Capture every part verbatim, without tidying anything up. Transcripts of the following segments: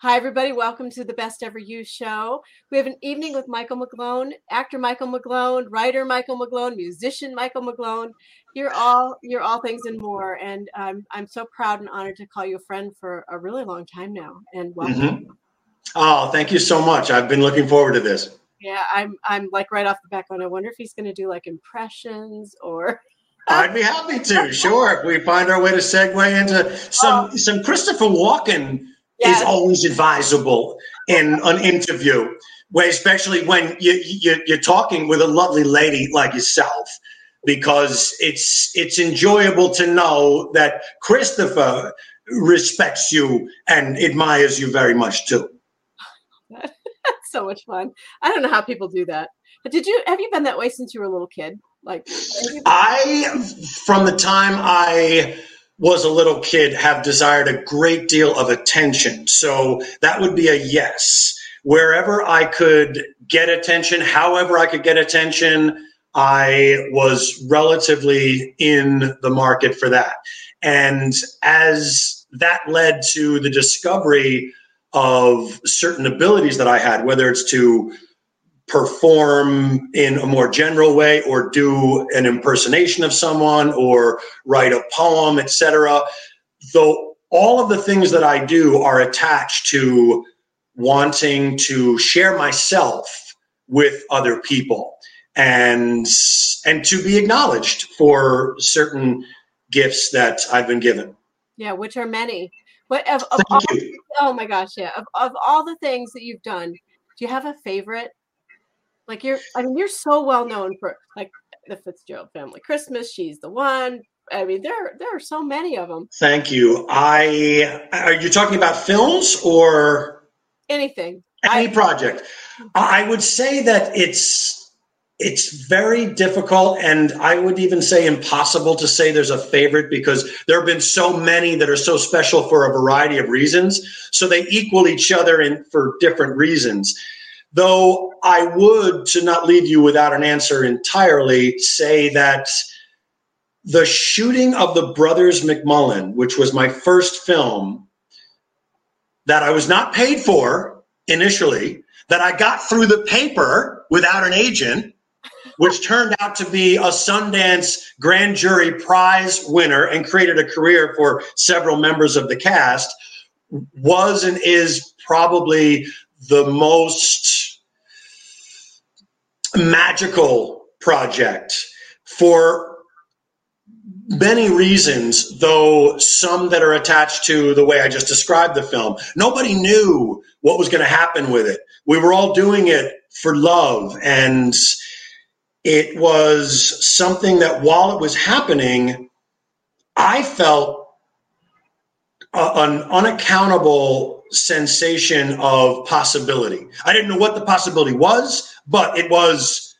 Hi, everybody. Welcome to the Best Ever You Show. We have an evening with Michael McGlone, actor Michael McGlone, writer Michael McGlone, musician Michael McGlone. You're all, you're all things and more. And I'm, I'm so proud and honored to call you a friend for a really long time now. And welcome. Mm-hmm. Oh, thank you so much. I've been looking forward to this. Yeah, I'm, I'm like right off the bat going, I wonder if he's going to do like impressions or... I'd be happy to, sure. If we find our way to segue into some, oh. some Christopher Walken. Yes. Is always advisable in an interview, especially when you, you, you're talking with a lovely lady like yourself, because it's it's enjoyable to know that Christopher respects you and admires you very much too. That's so much fun. I don't know how people do that. But did you have you been that way since you were a little kid? Like I, from the time I. was a little kid, have desired a great deal of attention. So that would be a yes. Wherever I could get attention, however I could get attention, I was relatively in the market for that. And as that led to the discovery of certain abilities that I had, whether it's to perform in a more general way or do an impersonation of someone or write a poem, et cetera. Though all of the things that I do are attached to wanting to share myself with other people and, and to be acknowledged for certain gifts that I've been given. Yeah, which are many. What of, of all, oh my gosh, yeah. Of, of all the things that you've done, do you have a favorite? Like you're, I mean, you're so well known for like the Fitzgerald Family Christmas. She's the one. I mean, there there are so many of them. Thank you. I are you talking about films or anything? Any I, project? I would say that it's it's very difficult, and I would even say impossible to say there's a favorite because there have been so many that are so special for a variety of reasons. So they equal each other in for different reasons. Though I would, to not leave you without an answer entirely, say that the shooting of The Brothers McMullen, which was my first film, that I was not paid for initially, that I got through the paper without an agent, which turned out to be a Sundance Grand Jury Prize winner and created a career for several members of the cast, was and is probably the most magical project for many reasons, though some that are attached to the way I just described the film. Nobody knew what was going to happen with it. We were all doing it for love, and it was something that while it was happening, I felt a- an unaccountable sensation of possibility. I didn't know what the possibility was, but it was,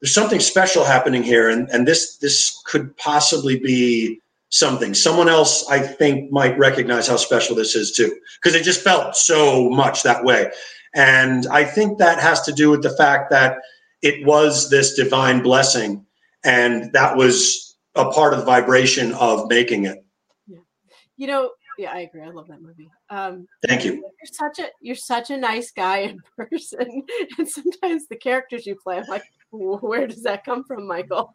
there's something special happening here. And, and this, this could possibly be something. Someone else, I think, might recognize how special this is too, because it just felt so much that way. And I think that has to do with the fact that it was this divine blessing. And that was a part of the vibration of making it. Yeah. You know, Yeah, I agree. I love that movie. Um, Thank you. You're such a you're such a nice guy in person, and sometimes the characters you play, I'm like, where does that come from, Michael?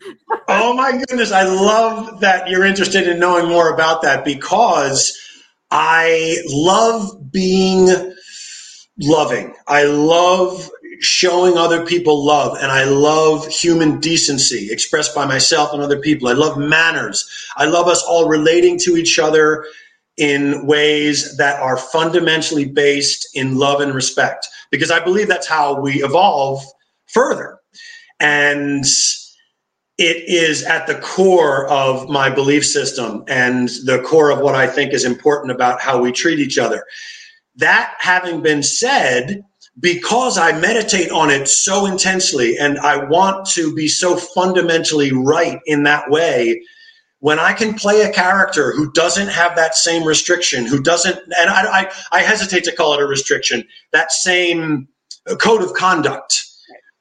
Oh my goodness, I love that you're interested in knowing more about that because I love being loving. I love showing other people love, and I love human decency expressed by myself and other people. I love manners. I love us all relating to each other in ways that are fundamentally based in love and respect, because I believe that's how we evolve further. And it is at the core of my belief system and the core of what I think is important about how we treat each other. That having been said, because I meditate on it so intensely and I want to be so fundamentally right in that way, when I can play a character who doesn't have that same restriction, who doesn't, and I, I, I hesitate to call it a restriction, that same code of conduct,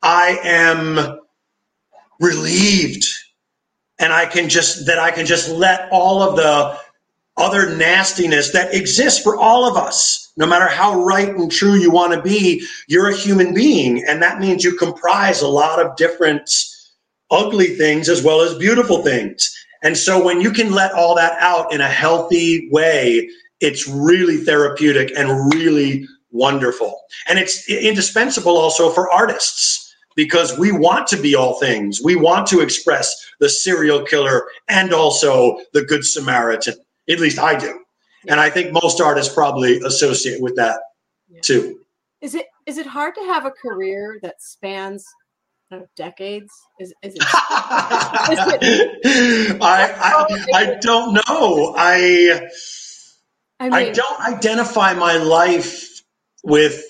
I am relieved, and I can just that I can just let all of the other nastiness that exists for all of us No matter how right and true you want to be, you're a human being. And that means you comprise a lot of different ugly things as well as beautiful things. And so when you can let all that out in a healthy way, it's really therapeutic and really wonderful. And it's indispensable also for artists, because we want to be all things. We want to express the serial killer and also the Good Samaritan. At least I do. And I think most artists probably associate with that yeah. too. Is it is it hard to have a career that spans I don't know, decades? Is, is, it, is it? I I, I don't know. I I, mean, I don't identify my life with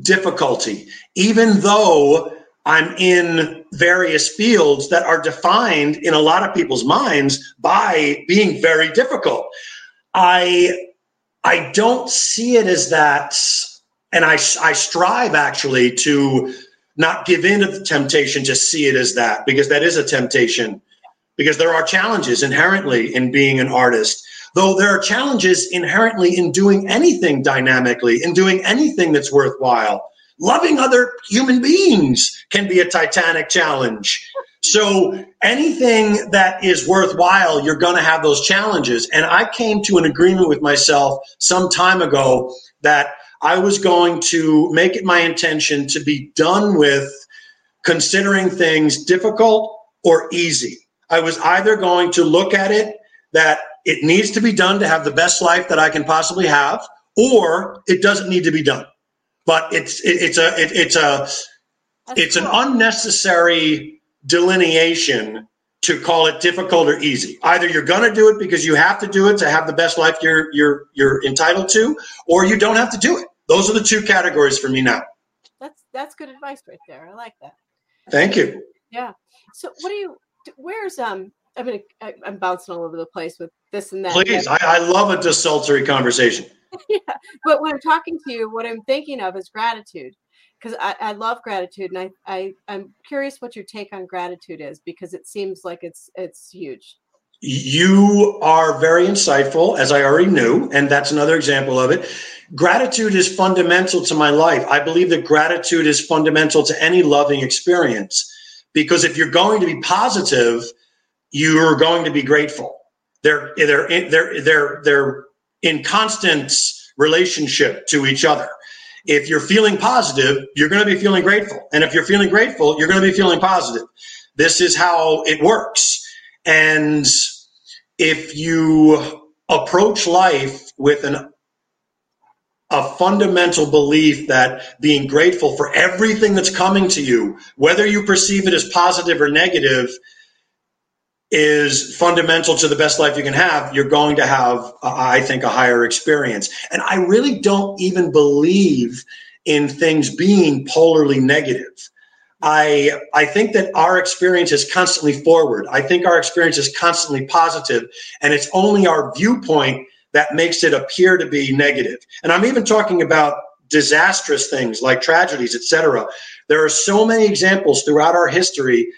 difficulty, even though I'm in various fields that are defined in a lot of people's minds by being very difficult. I I don't see it as that, and I, I strive actually to not give in to the temptation to see it as that, because that is a temptation, because there are challenges inherently in being an artist, though there are challenges inherently in doing anything dynamically, in doing anything that's worthwhile. Loving other human beings can be a titanic challenge. So anything that is worthwhile, you're going to have those challenges. And I came to an agreement with myself some time ago that I was going to make it my intention to be done with considering things difficult or easy. I was either going to look at it that it needs to be done to have the best life that I can possibly have, or it doesn't need to be done. But it's it, it's a it, it's a it's an unnecessary delineation to call it difficult or easy. Either you're going to do it because you have to do it to have the best life you're you're you're entitled to, or you don't have to do it. Those are the two categories for me now. That's that's good advice right there. I like that. Thank you. Yeah. So what do you? Where's um? I mean, I, I'm bouncing all over the place with this and that. Please, I, I love a desultory conversation. Yeah, but when I'm talking to you, what I'm thinking of is gratitude. Because I, I love gratitude, and I, I, I'm curious what your take on gratitude is, because it seems like it's it's huge. You are very insightful, as I already knew, and that's another example of it. Gratitude is fundamental to my life. I believe that gratitude is fundamental to any loving experience, because if you're going to be positive, you're going to be grateful. They're they're they're they're they're in constant relationship to each other. If you're feeling positive, you're going to be feeling grateful. And if you're feeling grateful, you're going to be feeling positive. This is how it works. And if you approach life with an, a fundamental belief that being grateful for everything that's coming to you, whether you perceive it as positive or negative, is fundamental to the best life you can have, you're going to have, uh, I think, a higher experience. And I really don't even believe in things being polarly negative. I I think that our experience is constantly forward. I think our experience is constantly positive, and it's only our viewpoint that makes it appear to be negative. And I'm even talking about disastrous things like tragedies, et cetera. There are so many examples throughout our history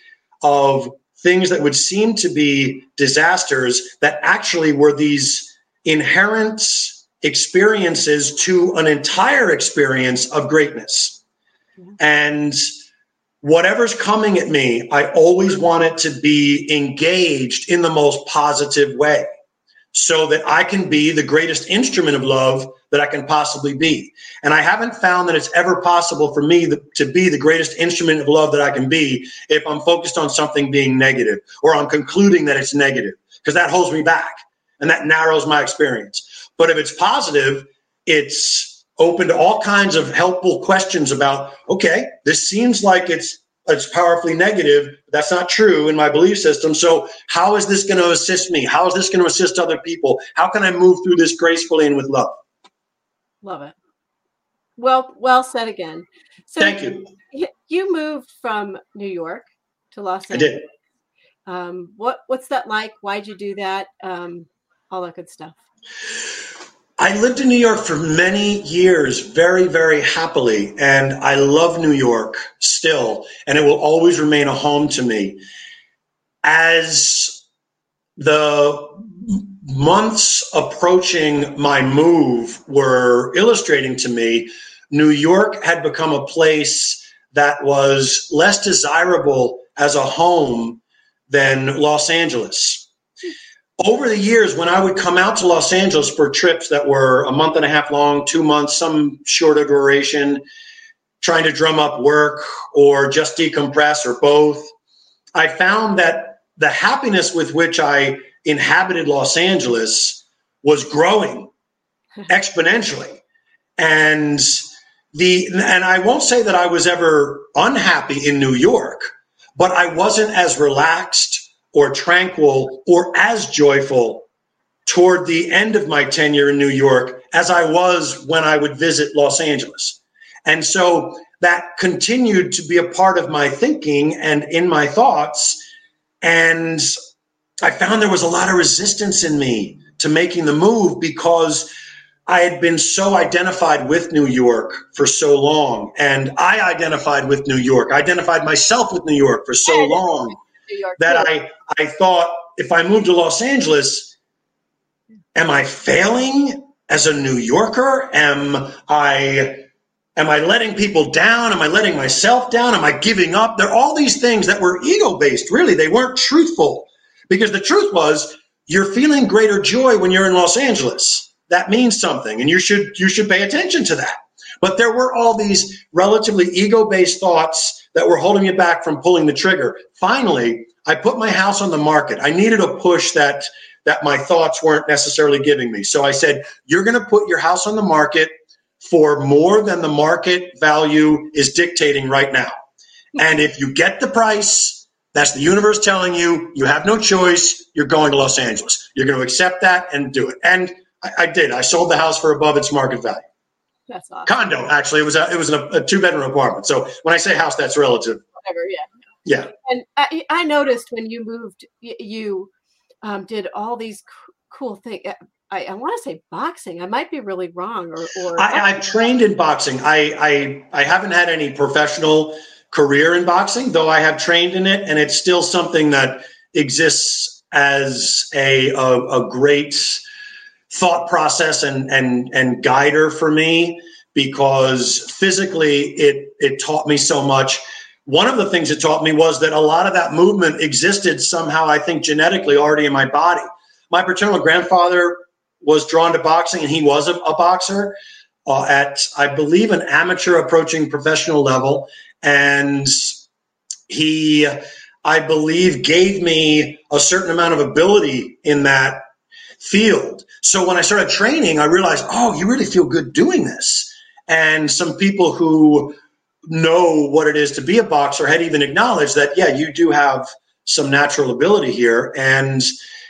of things that would seem to be disasters that actually were these inherent experiences to an entire experience of greatness. Mm-hmm. And whatever's coming at me, I always want it to be engaged in the most positive way so that I can be the greatest instrument of love that I can possibly be. And I haven't found that it's ever possible for me th- to be the greatest instrument of love that I can be if I'm focused on something being negative, or I'm concluding that it's negative, because that holds me back and that narrows my experience. But if it's positive, it's open to all kinds of helpful questions about, okay, this seems like it's it's powerfully negative. That's not true in my belief system. So how is this going to assist me? How is this going to assist other people? How can I move through this gracefully and with love? Love it. Well, well said again. So thank you. You, you moved from New York to Los Angeles. I did. Um, what, what's that like? Why'd you do that? Um, all that good stuff. I lived in New York for many years, very, very happily, and I love New York still, and it will always remain a home to me. As the months approaching my move were illustrating to me, New York had become a place that was less desirable as a home than Los Angeles. Over the years, when I would come out to Los Angeles for trips that were a month and a half long, two months, some shorter duration, trying to drum up work or just decompress or both, I found that the happiness with which I inhabited Los Angeles was growing exponentially. And the and I won't say that I was ever unhappy in New York, but I wasn't as relaxed or tranquil or as joyful toward the end of my tenure in New York as I was when I would visit Los Angeles. And so that continued to be a part of my thinking and in my thoughts. And I found there was a lot of resistance in me to making the move because I had been so identified with New York for so long, and I identified with New York. I identified myself with New York for so long that I, I thought, if I moved to Los Angeles, am I failing as a New Yorker? Am I, am I letting people down? Am I letting myself down? Am I giving up? There are all these things that were ego-based, really. They weren't truthful, because the truth was, you're feeling greater joy when you're in Los Angeles. That means something, and you should you should pay attention to that. But there were all these relatively ego-based thoughts that were holding me back from pulling the trigger. Finally, I put my house on the market. I needed a push that that my thoughts weren't necessarily giving me. So I said, you're going to put your house on the market for more than the market value is dictating right now. And if you get the price, that's the universe telling you, you have no choice. You're going to Los Angeles. You're going to accept that and do it. And I did. I sold the house for above its market value. That's awesome. Condo, actually. It was a, it was a, a two-bedroom apartment. So when I say house, that's relative. Whatever, yeah. Yeah. And I, I noticed when you moved, you um, did all these c- cool things. I, I want to say boxing. I might be really wrong. Or, or I, I've trained in boxing. I, I I haven't had any professional career in boxing, though I have trained in it, and it's still something that exists as a a, a great thought process and and and guider for me, because physically it it taught me so much. One of the things it taught me was that a lot of that movement existed somehow, I think, genetically already in my body. My paternal grandfather was drawn to boxing, and he was a, a boxer uh, at, I believe, an amateur approaching professional level. And he, I believe, gave me a certain amount of ability in that field. So when I started training, I realized, oh, you really feel good doing this. And some people who know what it is to be a boxer had even acknowledged that, yeah, you do have some natural ability here. And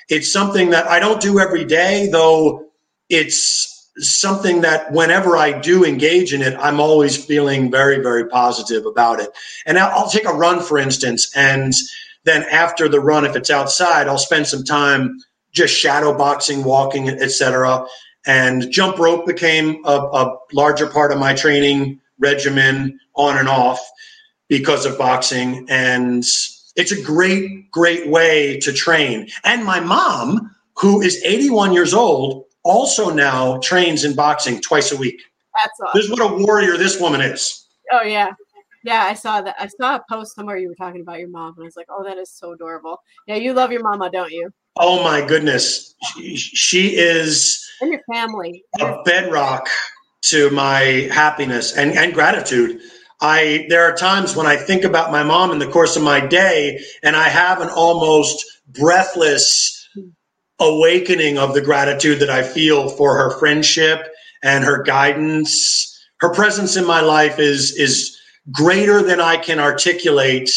it's something that I don't do every day, though it's something that whenever I do engage in it, I'm always feeling very, very positive about it. And I'll take a run, for instance, and then after the run, if it's outside, I'll spend some time just shadow boxing, walking, et cetera. And jump rope became a, a larger part of my training regimen on and off because of boxing. And it's a great, great way to train. And my mom, who is eighty-one years old, also now trains in boxing twice a week. That's awesome. This is what a warrior this woman is. Oh, yeah. Yeah, I saw that. I saw a post somewhere you were talking about your mom, and I was like, oh, that is so adorable. Yeah, you love your mama, don't you? Oh, my goodness. She, she is and your family. a bedrock to my happiness and, and gratitude. I There are times when I think about my mom in the course of my day, and I have an almost breathless awakening of the gratitude that I feel for her friendship and her guidance. Her presence in my life is is greater than I can articulate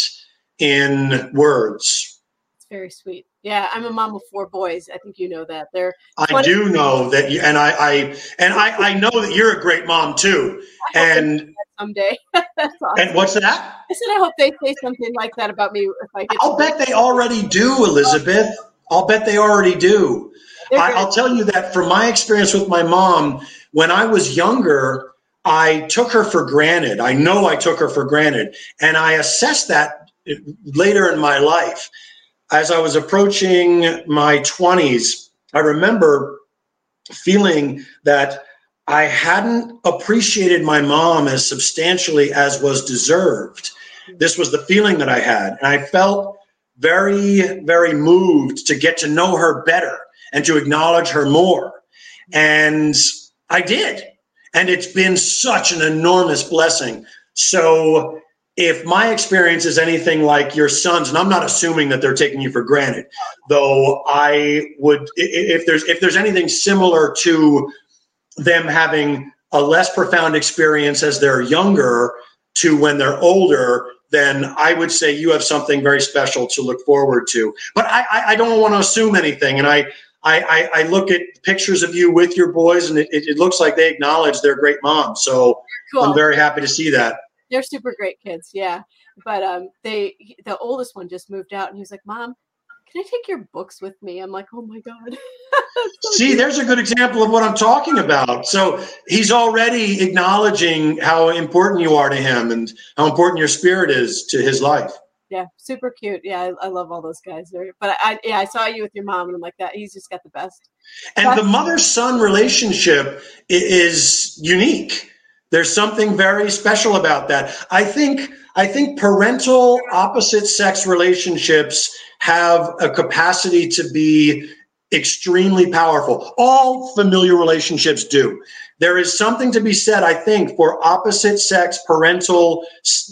in words. It's very sweet. Yeah, I'm a mom of four boys. I think you know that. They're I do know that, you, and I, I and I, I know that you're a great mom too. And someday, that's awesome. And what's that? I said I hope they say something like that about me if I get. I'll bet they already do, Elizabeth. I'll bet they already do. I, I'll tell you that from my experience with my mom when I was younger. I took her for granted. I know I took her for granted. And I assessed that later in my life. As I was approaching my twenties, I remember feeling that I hadn't appreciated my mom as substantially as was deserved. This was the feeling that I had. And I felt very, very moved to get to know her better and to acknowledge her more. And I did. And it's been such an enormous blessing. So if my experience is anything like your son's, and I'm not assuming that they're taking you for granted, though I would, if there's if there's anything similar to them having a less profound experience as they're younger to when they're older, then I would say you have something very special to look forward to. But I, I, I don't want to assume anything. And I, I, I look at pictures of you with your boys, and it, it looks like they acknowledge their great mom. So cool. I'm very happy to see that. They're super great kids. Yeah. But um, they, the oldest one just moved out, and he was like, Mom, can I take your books with me? I'm like, oh my God. So see, cute. There's a good example of what I'm talking about. So he's already acknowledging how important you are to him and how important your spirit is to his life. Yeah. Super cute. Yeah. I, I love all those guys. But I, yeah, I saw you with your mom, and I'm like, that he's just got the best. And That's- the mother-son relationship is unique. There's something very special about that. I think, I think parental opposite sex relationships have a capacity to be extremely powerful. All familiar relationships do. There is something to be said, I think, for opposite sex parental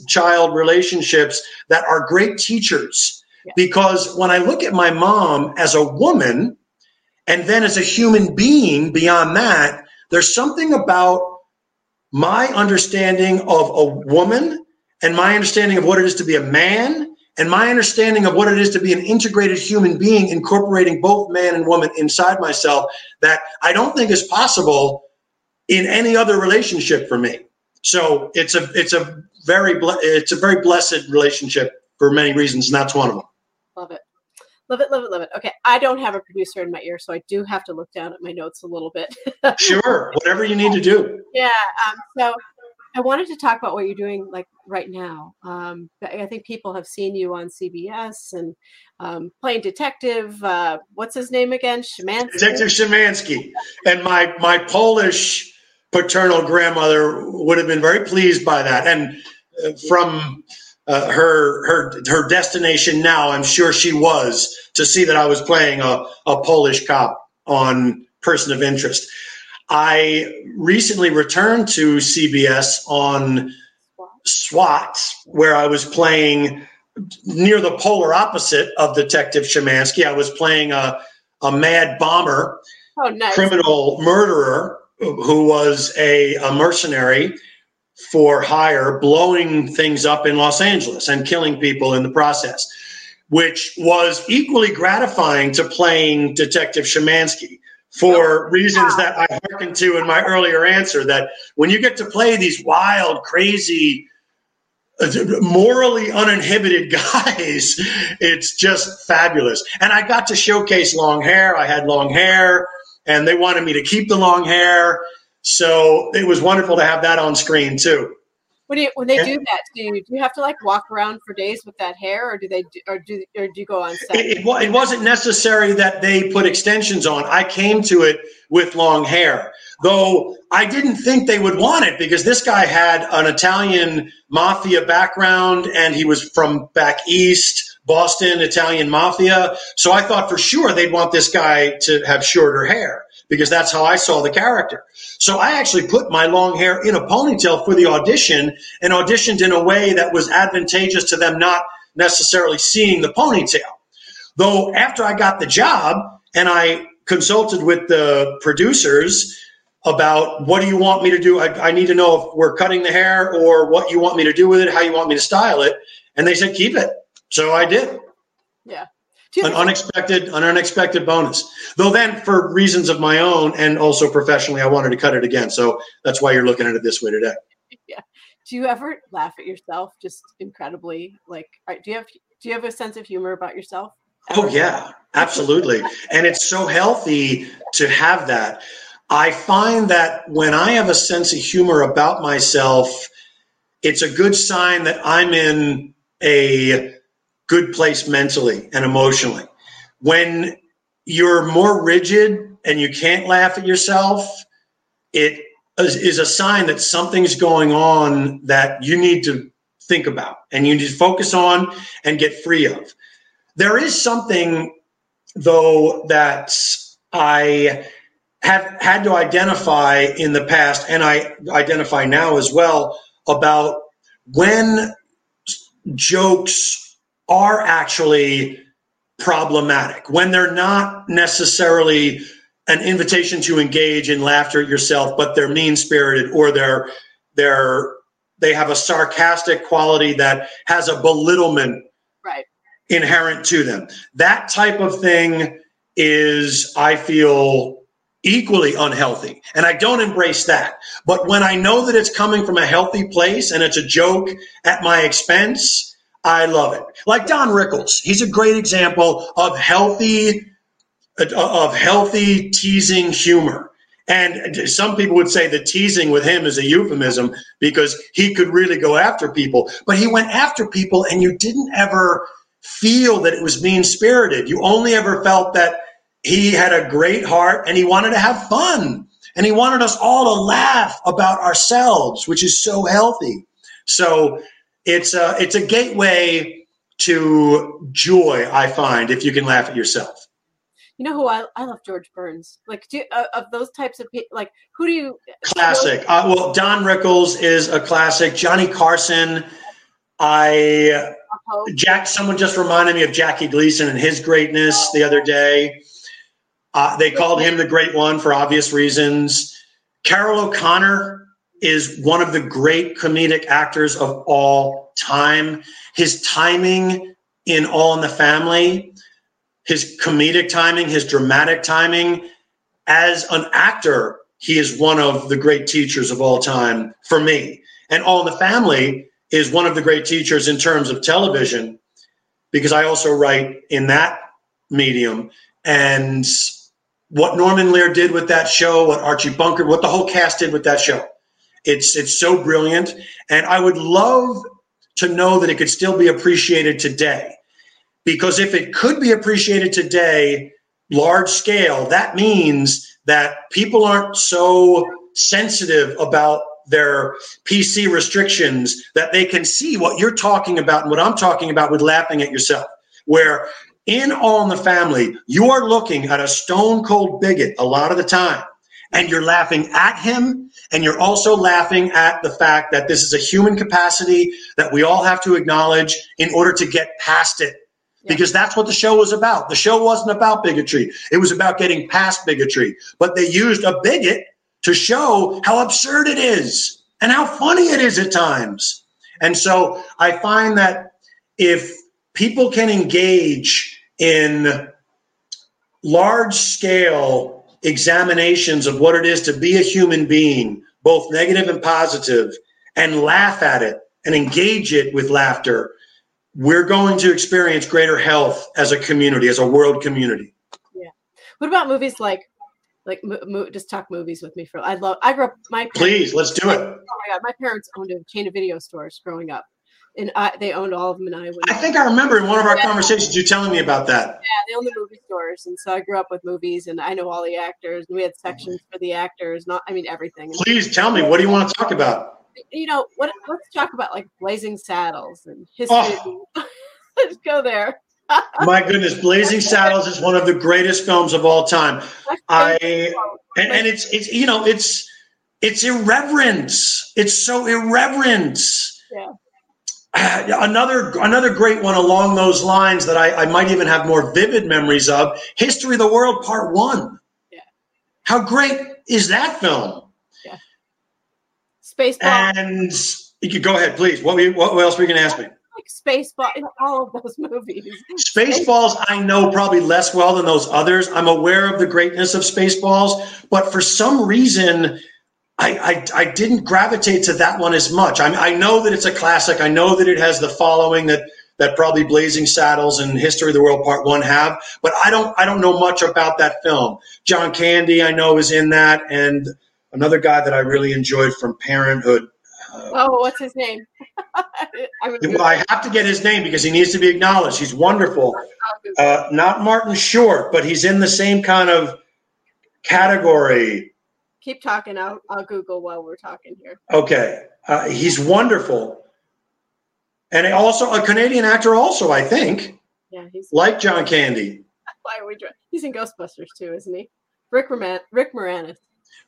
child relationships that are great teachers. Yeah. Because when I look at my mom as a woman, and then as a human being beyond that, there's something about my understanding of a woman and my understanding of what it is to be a man and my understanding of what it is to be an integrated human being, incorporating both man and woman inside myself, that I don't think is possible in any other relationship for me. So it's a it's a very it's a very blessed relationship for many reasons, and that's one of them. Love it. Love it, love it, love it. Okay, I don't have a producer in my ear, so I do have to look down at my notes a little bit. Sure, whatever you need to do. Yeah, um, so I wanted to talk about what you're doing like right now. Um, I think people have seen you on C B S and um, playing Detective, uh, what's his name again? Szymanski? Detective Szymanski. And my, my Polish paternal grandmother would have been very pleased by that. And uh, from... Uh, her her her destination now, I'm sure she was, to see that I was playing a, a Polish cop on Person of Interest. I recently returned to C B S on SWAT, where I was playing near the polar opposite of Detective Szymanski. I was playing a, a mad bomber, oh, nice. criminal murderer who was a, a mercenary for hire, blowing things up in Los Angeles and killing people in the process, which was equally gratifying to playing Detective Szymanski for reasons that I hearkened to in my earlier answer, that when you get to play these wild, crazy, morally uninhibited guys, it's just fabulous. And I got to showcase long hair. I had long hair, and they wanted me to keep the long hair. So it was wonderful to have that on screen too. When, do you, when they do that, do you, do you have to like walk around for days with that hair, or do they do, or do or do you go on set? It, it, it wasn't necessary that they put extensions on. I came to it with long hair, though I didn't think they would want it because this guy had an Italian mafia background and he was from back east, Boston, Italian mafia. So I thought for sure they'd want this guy to have shorter hair, because that's how I saw the character. So I actually put my long hair in a ponytail for the audition, and auditioned in a way that was advantageous to them not necessarily seeing the ponytail. Though after I got the job and I consulted with the producers about what do you want me to do? I, I need to know if we're cutting the hair or what you want me to do with it, how you want me to style it. And they said, keep it. So I did. Yeah. An unexpected, an unexpected bonus. Though then, for reasons of my own and also professionally, I wanted to cut it again. So that's why you're looking at it this way today. Yeah. Do you ever laugh at yourself? Just incredibly, like, do you have do you have a sense of humor about yourself? Ever? Oh yeah, absolutely. And it's so healthy to have that. I find that when I have a sense of humor about myself, it's a good sign that I'm in a good place mentally and emotionally. When you're more rigid and you can't laugh at yourself, it is a sign that something's going on that you need to think about and you need to focus on and get free of. There is something, though, that I have had to identify in the past, and I identify now as well, about when jokes are actually problematic, when they're not necessarily an invitation to engage in laughter at yourself, but they're mean-spirited, or they're they're they have a sarcastic quality that has a belittlement right. inherent to them. That type of thing is, I feel, equally unhealthy, and I don't embrace that. But when I know that it's coming from a healthy place and it's a joke at my expense, I love it. Like Don Rickles, he's a great example of healthy of healthy teasing humor. And some people would say that teasing with him is a euphemism because he could really go after people, but he went after people and you didn't ever feel that it was mean-spirited. You only ever felt that he had a great heart and he wanted to have fun and he wanted us all to laugh about ourselves, which is so healthy. So it's a, it's a gateway to joy, I find, if you can laugh at yourself. You know who I I love? George Burns. Like, do you, uh, of those types of people, like, who do you? Classic. You know? uh, well, Don Rickles is a classic. Johnny Carson. I uh-huh. Jack. Someone just reminded me of Jackie Gleason and his greatness the other day. Uh, they called him the Great One for obvious reasons. Carol O'Connor is one of the great comedic actors of all time. His timing in All in the Family, his comedic timing, his dramatic timing. As an actor, he is one of the great teachers of all time for me. And All in the Family is one of the great teachers in terms of television, because I also write in that medium. And what Norman Lear did with that show, what Archie Bunker, what the whole cast did with that show, it's it's so brilliant. And I would love to know that it could still be appreciated today. Because if it could be appreciated today, large scale, that means that people aren't so sensitive about their P C restrictions that they can see what you're talking about and what I'm talking about with laughing at yourself. Where in All in the Family, you are looking at a stone-cold bigot a lot of the time, and you're laughing at him, and you're also laughing at the fact that this is a human capacity that we all have to acknowledge in order to get past it. Because that's what the show was about. The show wasn't about bigotry. It was about getting past bigotry. But they used a bigot to show how absurd it is and how funny it is at times. And so I find that if people can engage in large-scale examinations of what it is to be a human being, both negative and positive, and laugh at it and engage it with laughter, we're going to experience greater health as a community, as a world community. Yeah. What about movies like, like mo- just talk movies with me for, I love, I grew up, my parents, please, let's do it. Oh my God. My parents owned a chain of video stores growing up, and I, they owned all of them. And I went, I think I remember in one of our yeah. conversations, you telling me about that. Yeah. They owned the movie stores. And so I grew up with movies and I know all the actors, and we had sections for the actors, not, I mean, everything. Please tell me, what do you want to talk about? You know, what, let's talk about like Blazing Saddles and history. Oh. Let's go there. My goodness, Blazing Saddles is one of the greatest films of all time. I and, and it's it's you know it's it's irreverent. It's so irreverent. Yeah. Another another great one along those lines that I, I might even have more vivid memories of, History of the World Part One. Yeah. How great is that film? Spaceball. And you could go ahead, please. What, we, what else were you going to ask me? Like Spaceball, all of those movies. Spaceballs, I know probably less well than those others. I'm aware of the greatness of Spaceballs, but for some reason, I I, I didn't gravitate to that one as much. I, I know that it's a classic. I know that it has the following that that probably Blazing Saddles and History of the World Part One have, but I don't I don't know much about that film. John Candy, I know, is in that, and another guy that I really enjoyed from Parenthood. Uh, oh, what's his name? Well, I have to get his name because he needs to be acknowledged. He's wonderful. Uh, not Martin Short, but he's in the same kind of category. Keep talking. I'll, I'll Google while we're talking here. Okay. Uh, he's wonderful. And also a Canadian actor also, I think. Yeah, he's like John Candy. Why are we dr- He's in Ghostbusters too, isn't he? Rick Moran- Rick Moranis.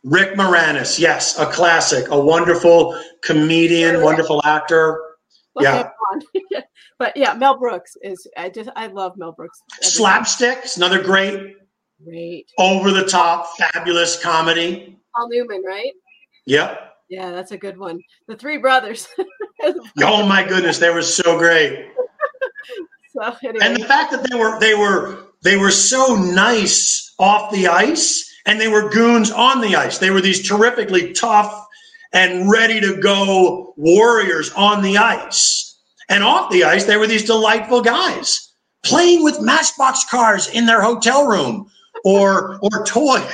Rick Moranis, yes, a classic, a wonderful comedian, wonderful actor. Yeah. But yeah, Mel Brooks is, I just, I love Mel Brooks. Slapstick is another great, great, over the top, fabulous comedy. Paul Newman, right? Yep. Yeah, that's a good one. The Three Brothers. Oh my goodness, they were so great. So, anyway. And the fact that they were they were they were so nice off the ice, and they were goons on the ice. They were these terrifically tough and ready to go warriors on the ice, and off the ice they were these delightful guys playing with matchbox cars in their hotel room, or or toy.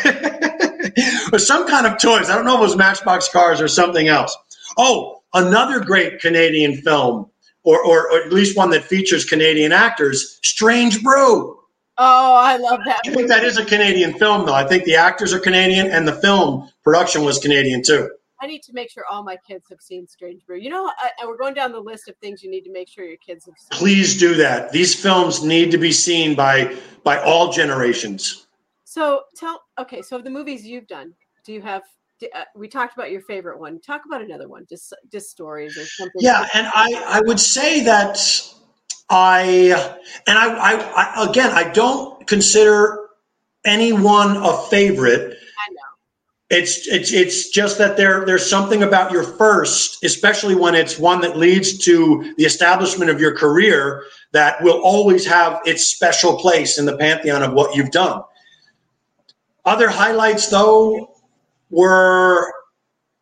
Or some kind of toys. I don't know if it was matchbox cars or something else. Oh, another great Canadian film, or, or, or at least one that features Canadian actors, Strange Brew. Oh, I love that. I think that is a Canadian film, though. I think the actors are Canadian, and the film production was Canadian, too. I need to make sure all my kids have seen Strange Brew. You know, I, I, we're going down the list of things you need to make sure your kids have seen. Please do that. These films need to be seen by by all generations. So tell, okay, so of the movies you've done, do you have, uh, we talked about your favorite one. Talk about another one, just, just stories or something. Yeah, and I, I would say that I, and I, I, I, again, I don't consider anyone a favorite. I know. It's, it's, it's just that there, there's something about your first, especially when it's one that leads to the establishment of your career, that will always have its special place in the pantheon of what you've done. Other highlights, though, were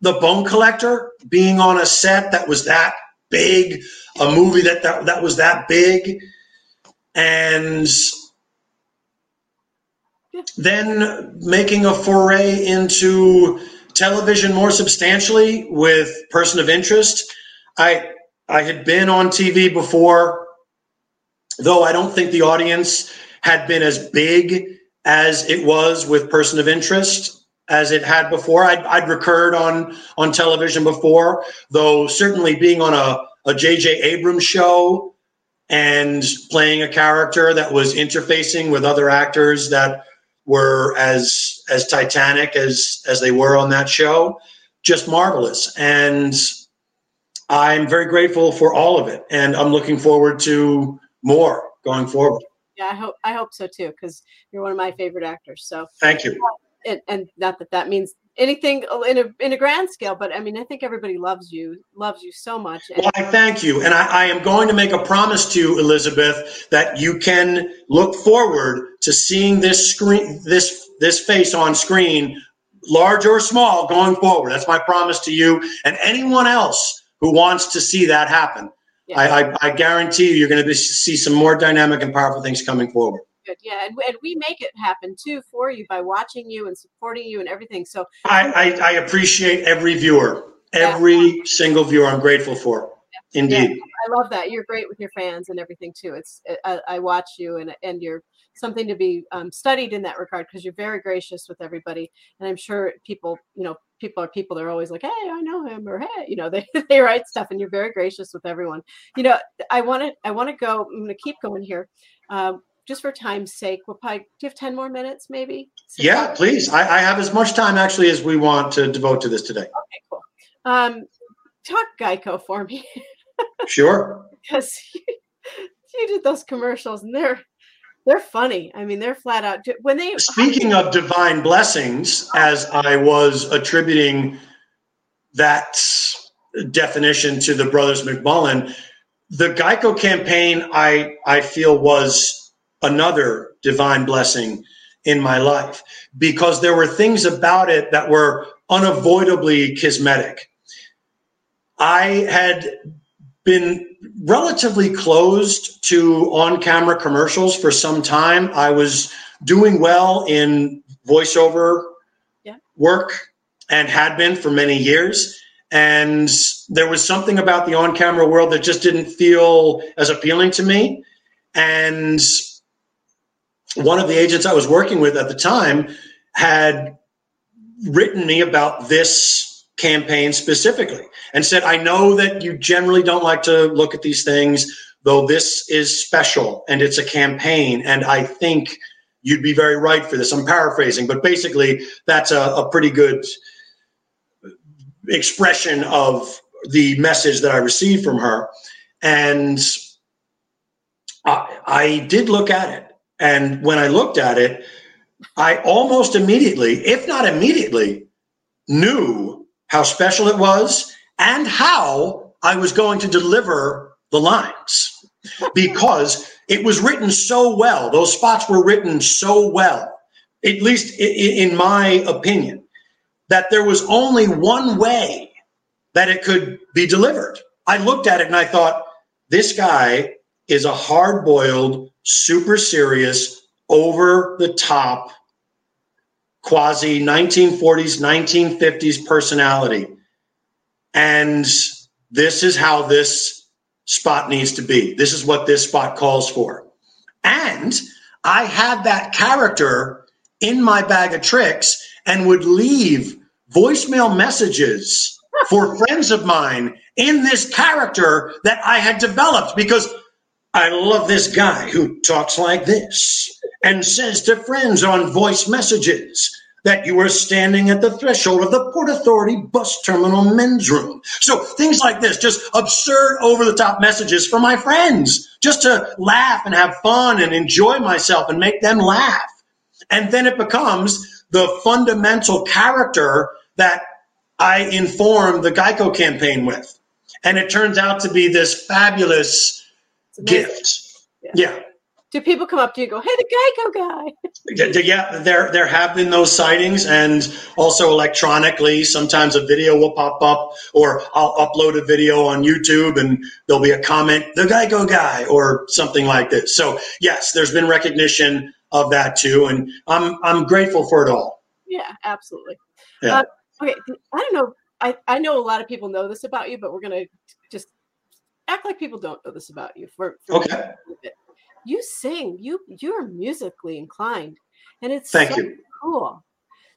The Bone Collector, being on a set that was that big, a movie that, that, that was that big. And then making a foray into television more substantially with Person of Interest. I I had been on T V before, though I don't think the audience had been as big as it was with Person of Interest, as it had before. I'd, I'd recurred on, on television before, though certainly being on a J J. Abrams show and playing a character that was interfacing with other actors that were as as titanic as, as they were on that show, just marvelous. And I'm very grateful for all of it, and I'm looking forward to more going forward. Yeah, I hope I hope so too, because you're one of my favorite actors. So thank you. And, and not that that means anything in a in a grand scale, but I mean, I think everybody loves you, loves you so much. And well, I thank you, and I, I am going to make a promise to you, Elizabeth, that you can look forward to seeing this screen, this this face on screen, large or small, going forward. That's my promise to you and anyone else who wants to see that happen. Yeah. I, I, I guarantee you, you're going to be, see some more dynamic and powerful things coming forward. Good, yeah, and, and we make it happen too for you by watching you and supporting you and everything. So I, I, I appreciate every viewer, every yeah. single viewer. I'm grateful for. Yeah. Indeed, yeah, I love that. You're great with your fans and everything too. It's I, I watch you, and and you're something to be um, studied in that regard, because you're very gracious with everybody, and I'm sure people, you know. People are people. They're always like, hey, I know him, or hey, you know, they, they write stuff, and you're very gracious with everyone. You know, I want to, I want to go, I'm going to keep going here. Um, just for time's sake, we'll probably, do you have ten more minutes maybe? So yeah, probably. Please. I, I have as much time actually as we want to devote to this today. Okay, cool. Um, talk Geico for me. Sure. Because you, you did those commercials, and they're, they're funny. I mean, they're flat out. When they Speaking of divine blessings, as I was attributing that definition to the Brothers McMullen, the Geico campaign, I, I feel, was another divine blessing in my life, because there were things about it that were unavoidably kismetic. I had been relatively closed to on-camera commercials for some time. I was doing well in voiceover yeah. work, and had been for many years. And there was something about the on-camera world that just didn't feel as appealing to me. And one of the agents I was working with at the time had written me about this campaign specifically and said, I know that you generally don't like to look at these things, though this is special and it's a campaign. And I think you'd be very right for this. I'm paraphrasing, but basically that's a, a pretty good expression of the message that I received from her. And I, I did look at it. And when I looked at it, I almost immediately, if not immediately, knew how special it was and how I was going to deliver the lines, because it was written so well. Those spots were written so well, at least in my opinion, that there was only one way that it could be delivered. I looked at it and I thought, this guy is a hard-boiled, super serious, over-the-top, quasi-nineteen forties, nineteen fifties personality. And this is how this spot needs to be. This is what this spot calls for. And I had that character in my bag of tricks and would leave voicemail messages for friends of mine in this character that I had developed, because I love this guy who talks like this and says to friends on voice messages that you were standing at the threshold of the Port Authority bus terminal men's room. So things like this, just absurd over-the-top messages for my friends, just to laugh and have fun and enjoy myself and make them laugh. And then it becomes the fundamental character that I informed the Geico campaign with. And it turns out to be this fabulous gift. Yeah. yeah. Do people come up to you and go, hey, the Geico guy? Yeah, there there have been those sightings, and also electronically, sometimes a video will pop up, or I'll upload a video on YouTube and there'll be a comment, the Geico guy, or something like this. So yes, there's been recognition of that too, and I'm I'm grateful for it all. Yeah, absolutely. Yeah. Uh, okay, I don't know. I, I know a lot of people know this about you, but we're going to just act like people don't know this about you. For, for okay. You sing. You you're musically inclined, and it's Thank so you. cool.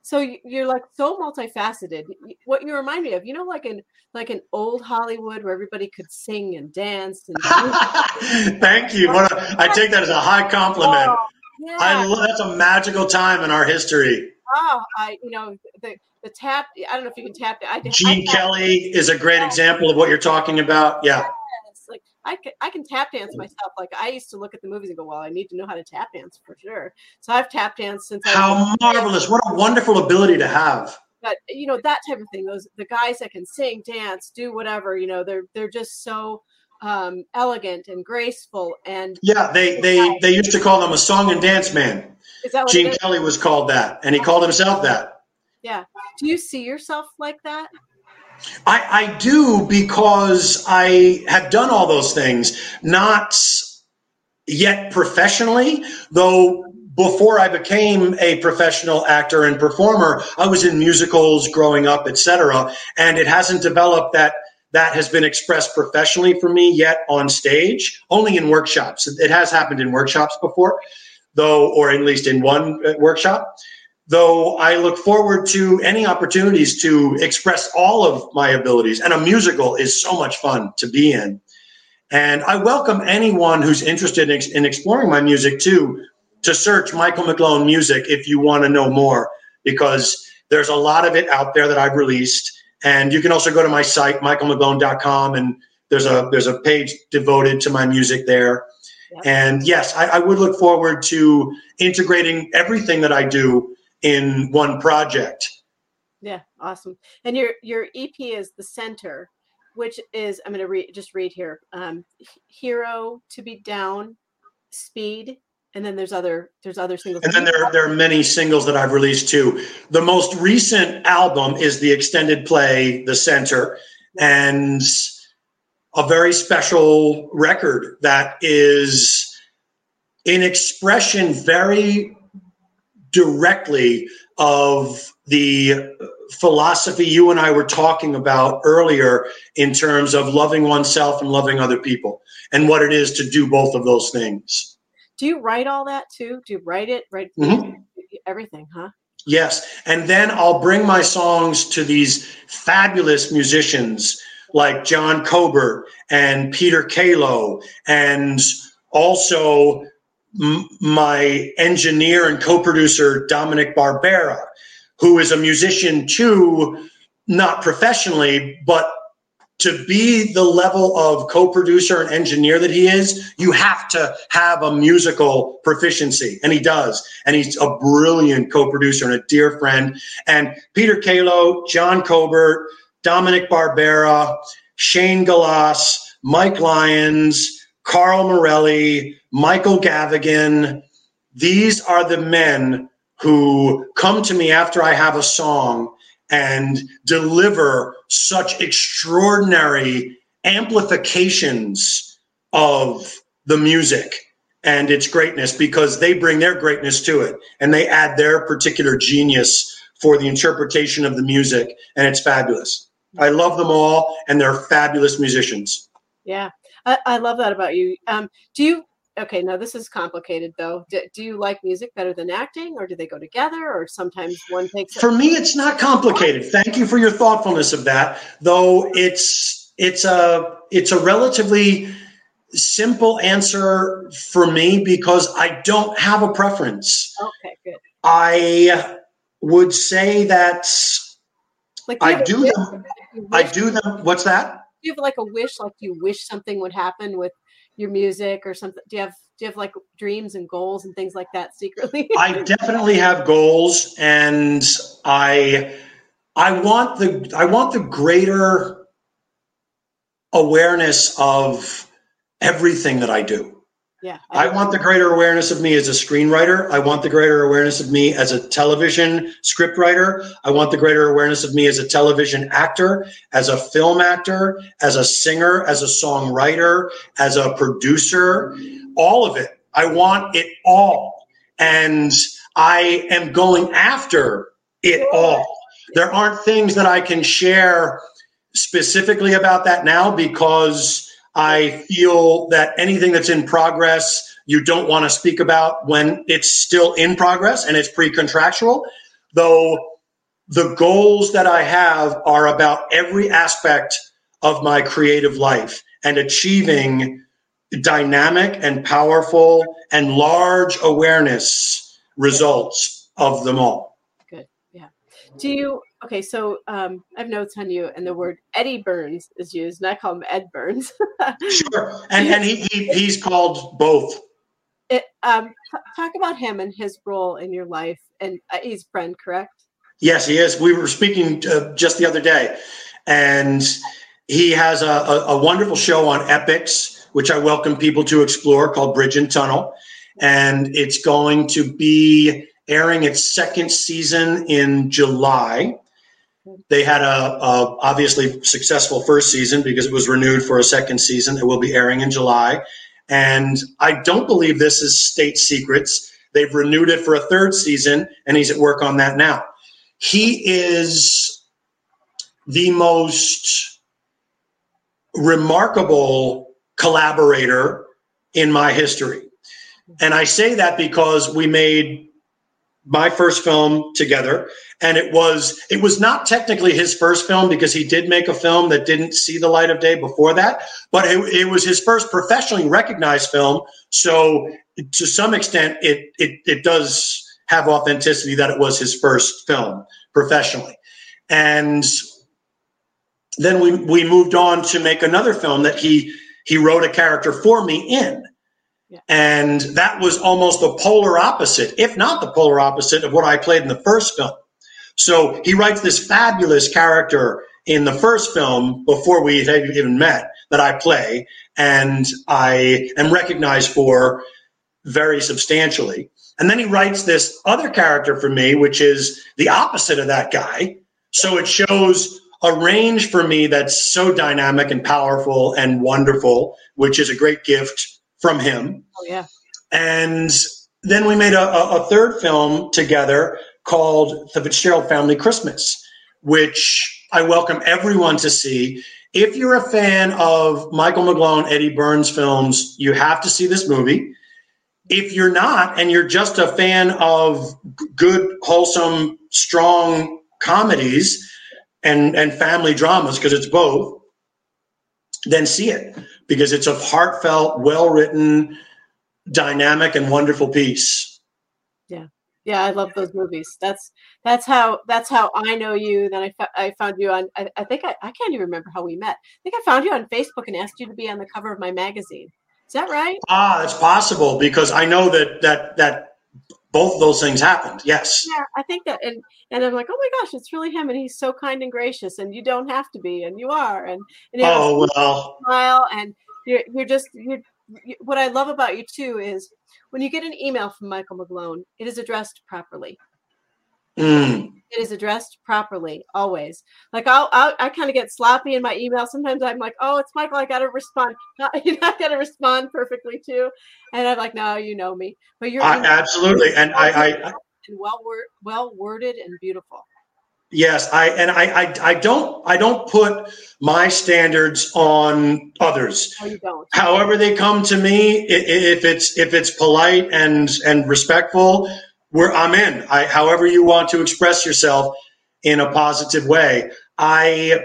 So you're like so multifaceted. What you remind me of, you know, like an like an old Hollywood where everybody could sing and dance. And Thank you. What a, I take that as a high compliment. Oh, yeah. I love, that's a magical time in our history. Oh, I you know the. The tap, I don't know if you can tap it. I, Gene I Kelly it. is a great yeah. example of what you're talking about. Yeah. Yes. Like I can, I can tap dance myself. Like I used to look at the movies and go, well, I need to know how to tap dance for sure. So I've tap danced since. How I was marvelous. What a wonderful ability to have. But, you know, that type of thing. Those the guys that can sing, dance, do whatever, you know, they're they're just so um, elegant and graceful. And yeah, they, they, they used to call them a song and dance man. Is that what Gene Kelly was called that? And he called himself that. Yeah. Do you see yourself like that? I, I do, because I have done all those things, not yet professionally, though before I became a professional actor and performer, I was in musicals growing up, et cetera, and it hasn't developed that that has been expressed professionally for me yet on stage, only in workshops. It has happened in workshops before, though, or at least in one workshop. Though I look forward to any opportunities to express all of my abilities. And a musical is so much fun to be in. And I welcome anyone who's interested in exploring my music too, to search Michael McGlone music if you want to know more, because there's a lot of it out there that I've released. And you can also go to my site, michael mcglone dot com, and there's a there's a page devoted to my music there. Yep. And yes, I, I would look forward to integrating everything that I do in one project. Yeah, awesome. And your your E P is The Center, which is, I'm going to read just read here, um, hero, to be down, speed, and then there's other there's other singles. And then there there are many singles that I've released too. The most recent album is the extended play The Center, and a very special record that is in expression very directly of the philosophy you and I were talking about earlier in terms of loving oneself and loving other people and what it is to do both of those things. Do you write all that too? Do you write it? Write mm-hmm. everything, huh? Yes. And then I'll bring my songs to these fabulous musicians like John Kobert and Peter Calo, and also m- my engineer and co-producer Dominic Barbera, who is a musician too, not professionally, but to be the level of co-producer and engineer that he is, you have to have a musical proficiency. And he does. And he's a brilliant co-producer and a dear friend. And Peter Calo, John Kobert, Dominic Barbera, Shane Galas, Mike Lyons, Carl Morelli, Michael Gavigan. These are the men who come to me after I have a song and deliver such extraordinary amplifications of the music and its greatness, because they bring their greatness to it and they add their particular genius for the interpretation of the music, and it's fabulous. I love them all, and they're fabulous musicians. Yeah, I, I love that about you. Um, do you, okay, now this is complicated, though. Do, do you like music better than acting, or do they go together, or sometimes one takes... For me, it's not complicated. Thank you for your thoughtfulness of that, though it's it's a it's a relatively simple answer for me because I don't have a preference. Okay, good. I would say that... Like I do wish, them. I do them. What's that? Do you have like a wish? Like you wish something would happen with your music or something? Do you have do you have like dreams and goals and things like that secretly? I definitely have goals, and I I want the I want the greater awareness of everything that I do. Yeah, I, I want the greater awareness of me as a screenwriter. I want the greater awareness of me as a television scriptwriter. I want the greater awareness of me as a television actor, as a film actor, as a singer, as a songwriter, as a producer, all of it. I want it all. And I am going after it all. There aren't things that I can share specifically about that now because I feel that anything that's in progress, you don't want to speak about when it's still in progress and it's pre-contractual, though the goals that I have are about every aspect of my creative life and achieving dynamic and powerful and large awareness results of them all. Good. Yeah. Do you... Okay, so um, I have notes on you, and the word Eddie Burns is used, and I call him Ed Burns. Sure, and and he, he he's called both. It, um, talk about him and his role in your life, and uh, he's friend, correct? Yes, he is. We were speaking uh, just the other day, and he has a, a, a wonderful show on Epics, which I welcome people to explore, called Bridge and Tunnel, and it's going to be airing its second season in July. They had a, a obviously successful first season because it was renewed for a second season. It will be airing in July. And I don't believe this is state secrets. They've renewed it for a third season, and he's at work on that now. He is the most remarkable collaborator in my history. And I say that because we made my first film together. And it was it was not technically his first film because he did make a film that didn't see the light of day before that, but it, it was his first professionally recognized film. So to some extent, it, it it does have authenticity that it was his first film professionally. And then we we moved on to make another film that he he wrote a character for me in. And that was almost the polar opposite, if not the polar opposite, of what I played in the first film. So he writes this fabulous character in the first film before we had even met that I play, and I am recognized for very substantially. And then he writes this other character for me, which is the opposite of that guy. So it shows a range for me that's so dynamic and powerful and wonderful, which is a great gift from him. Oh, yeah. And then we made a, a, a third film together called The Fitzgerald Family Christmas, which I welcome everyone to see. If you're a fan of Michael McGlone, Eddie Burns films, you have to see this movie. If you're not, and you're just a fan of good, wholesome, strong comedies and, and family dramas, because it's both, then see it, because it's a heartfelt, well-written, dynamic, and wonderful piece. Yeah. Yeah, I love those movies. That's that's how that's how I know you. Then I, I found you on, I, I think, I, I can't even remember how we met. I think I found you on Facebook and asked you to be on the cover of my magazine. Is that right? Ah, it's possible, because I know that that that both of those things happened. Yes. Yeah, I think that, and and I'm like, oh my gosh, it's really him, and he's so kind and gracious, and you don't have to be, and you are, and, and you oh well, smile, and you're you're just you're. What I love about you too is when you get an email from Michael McGlone, it is addressed properly. Mm. It is addressed properly always. Like I'll, I'll I kind of get sloppy in my email. Sometimes I'm like, oh, it's Michael, I got to respond. You're not going to respond perfectly too. And I'm like, no, you know me. But you're I, absolutely, and I, I and well well worded and beautiful. Yes, I and I, I I don't I don't put my standards on others. No, you don't. However they come to me, if it's if it's polite and and respectful, we're I'm in. I, however you want to express yourself in a positive way. I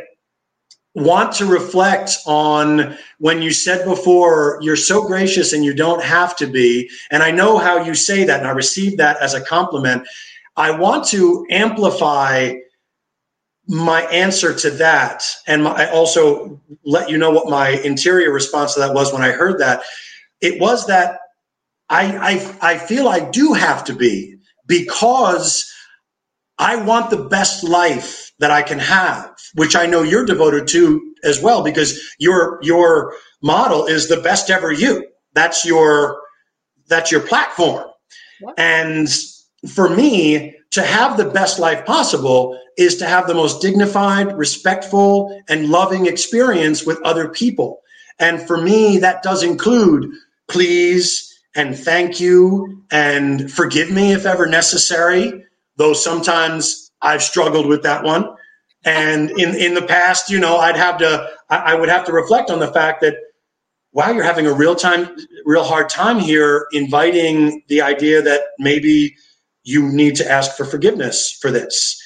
want to reflect on when you said before, you're so gracious and you don't have to be. And I know how you say that, and I receive that as a compliment. I want to amplify my answer to that, and my, I also let you know what my interior response to that was when I heard that. It was that I, I, I feel I do have to be, because I want the best life that I can have, which I know you're devoted to as well, because your your model is the best ever you. That's your that's your platform, yeah. And for me, to have the best life possible is to have the most dignified, respectful, and loving experience with other people. And for me, that does include please and thank you and forgive me if ever necessary, though sometimes I've struggled with that one. And in, in the past, you know, I'd have to, I would have to reflect on the fact that, wow, you're having a real time, real hard time here, inviting the idea that maybe you need to ask for forgiveness for this.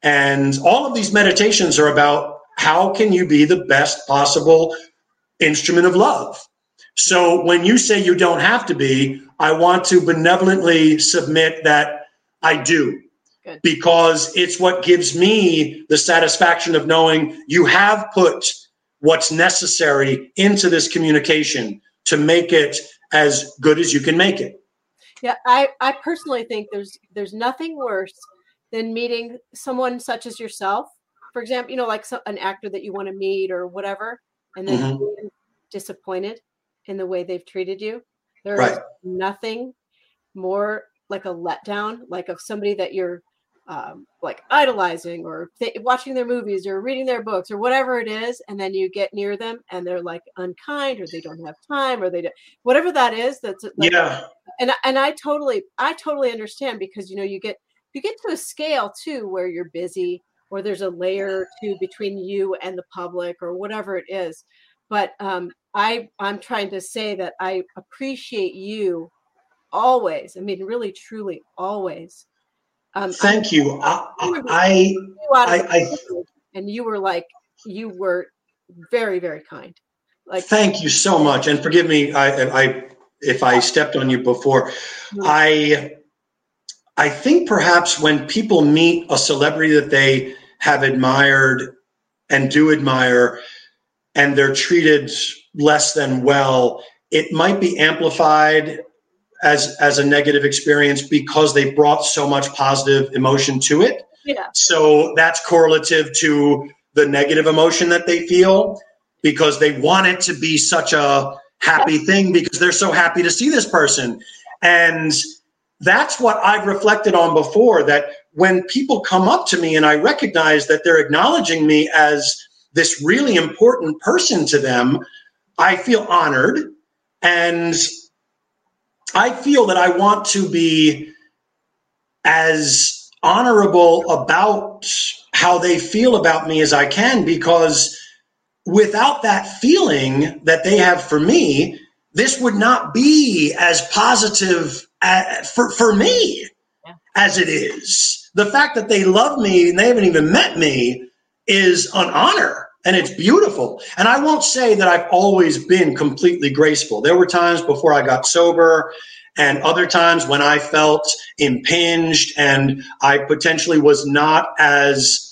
And all of these meditations are about how can you be the best possible instrument of love. So when you say you don't have to be, I want to benevolently submit that I do. Good. Because it's what gives me the satisfaction of knowing you have put what's necessary into this communication to make it as good as you can make it. Yeah, I, I personally think there's there's nothing worse than meeting someone such as yourself. For example, you know, like so, an actor that you want to meet or whatever, and then mm-hmm. you're disappointed in the way they've treated you. There's right. nothing more like a letdown, like of somebody that you're um, like idolizing or th- watching their movies or reading their books or whatever it is, and then you get near them and they're like unkind or they don't have time or they don't, whatever that is. That's like, yeah. And and I totally I totally understand, because you know you get you get to a scale too where you're busy or there's a layer or two between you and the public or whatever it is. But um, I I'm trying to say that I appreciate you always. I mean, really, truly, always. Um, Thank I, you. I I I, I and you were like you were very very kind. Like, thank you so much, and forgive me. I I. If I stepped on you before, I I think perhaps when people meet a celebrity that they have admired and do admire, and they're treated less than well, it might be amplified as as a negative experience because they brought so much positive emotion to it. Yeah. So that's correlative to the negative emotion that they feel, because they want it to be such a happy thing, because they're so happy to see this person. And that's what I've reflected on before, that when people come up to me and I recognize that they're acknowledging me as this really important person to them, I feel honored, and I feel that I want to be as honorable about how they feel about me as I can, because without that feeling that they have for me, this would not be as positive as, for, for me yeah. as it is. The fact that they love me and they haven't even met me is an honor. And it's beautiful. And I won't say that I've always been completely graceful. There were times before I got sober and other times when I felt impinged and I potentially was not as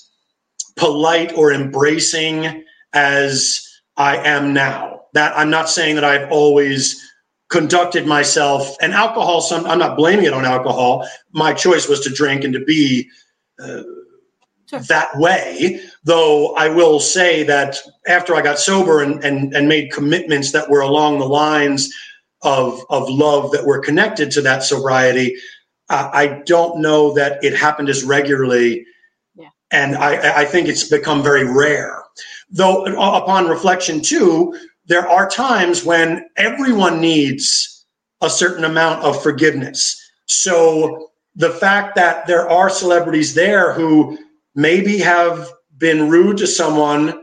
polite or embracing as I am now. That I'm not saying that I've always conducted myself, and alcohol, some, I'm not blaming it on alcohol. My choice was to drink and to be uh, Sure. that way, though I will say that after I got sober and, and, and made commitments that were along the lines of of love that were connected to that sobriety, uh, I don't know that it happened as regularly. Yeah. And I, I think it's become very rare. Though upon reflection too, there are times when everyone needs a certain amount of forgiveness. So the fact that there are celebrities there who maybe have been rude to someone,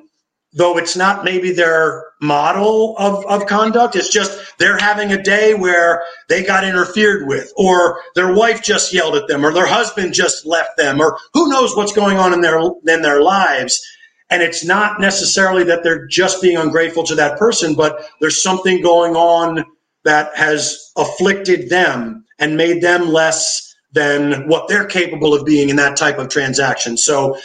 though it's not maybe their model of, of conduct. It's just they're having a day where they got interfered with, or their wife just yelled at them, or their husband just left them, or who knows what's going on in their in their lives. And it's not necessarily that they're just being ungrateful to that person, but there's something going on that has afflicted them and made them less than what they're capable of being in that type of transaction. So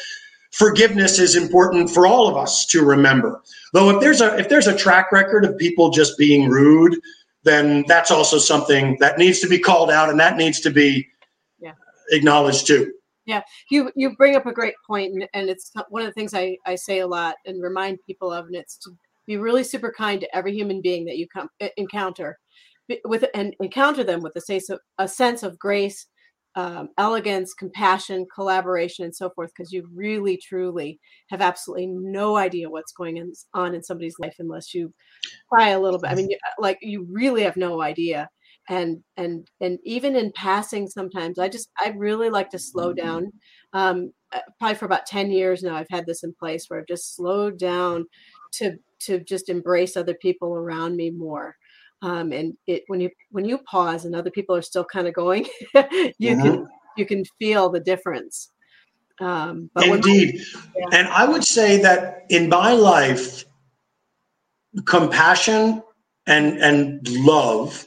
forgiveness is important for all of us to remember. Though if there's a if there's a track record of people just being rude, then that's also something that needs to be called out and that needs to be yeah. acknowledged too. Yeah, you you bring up a great point, and, and it's one of the things I, I say a lot and remind people of, and it's to be really super kind to every human being that you come, encounter with, and encounter them with a sense of, a sense of grace, Um, elegance, compassion, collaboration, and so forth, because you really, truly have absolutely no idea what's going on in somebody's life unless you try a little bit. I mean, like, you really have no idea. And and and even in passing, sometimes I just I really like to slow down. Um, probably for about ten years now, I've had this in place where I've just slowed down to to just embrace other people around me more. Um, and it, when you, when you pause and other people are still kind of going, you yeah. can, you can feel the difference. Um, but Indeed. When, yeah. And I would say that in my life, compassion and, and love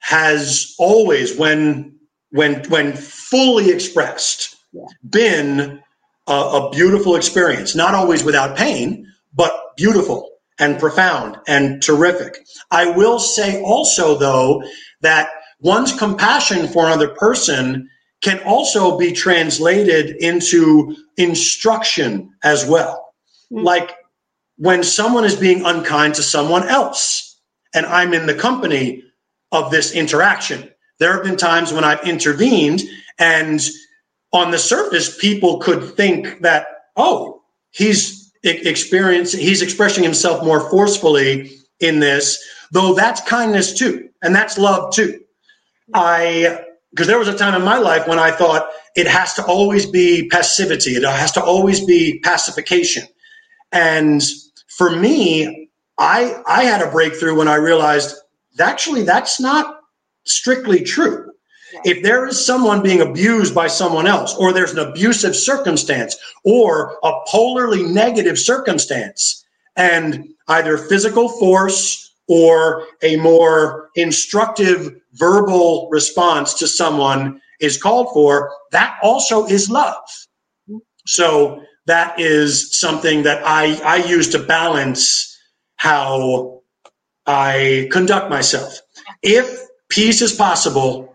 has always, when, when, when fully expressed, yeah. been a, a beautiful experience, not always without pain, but beautiful and profound and terrific. I will say also, though, that one's compassion for another person can also be translated into instruction as well. Mm-hmm. Like when someone is being unkind to someone else, and I'm in the company of this interaction, there have been times when I've intervened, and on the surface, people could think that, oh, he's experience he's expressing himself more forcefully in this, though that's kindness too, and that's love too. I because there was a time in my life when I thought it has to always be passivity, it has to always be pacification. And for me, I I had a breakthrough when I realized that actually that's not strictly true. If there is someone being abused by someone else, or there's an abusive circumstance, or a polarly negative circumstance, and either physical force or a more instructive verbal response to someone is called for, that also is love. So that is something that I, I use to balance how I conduct myself. If peace is possible,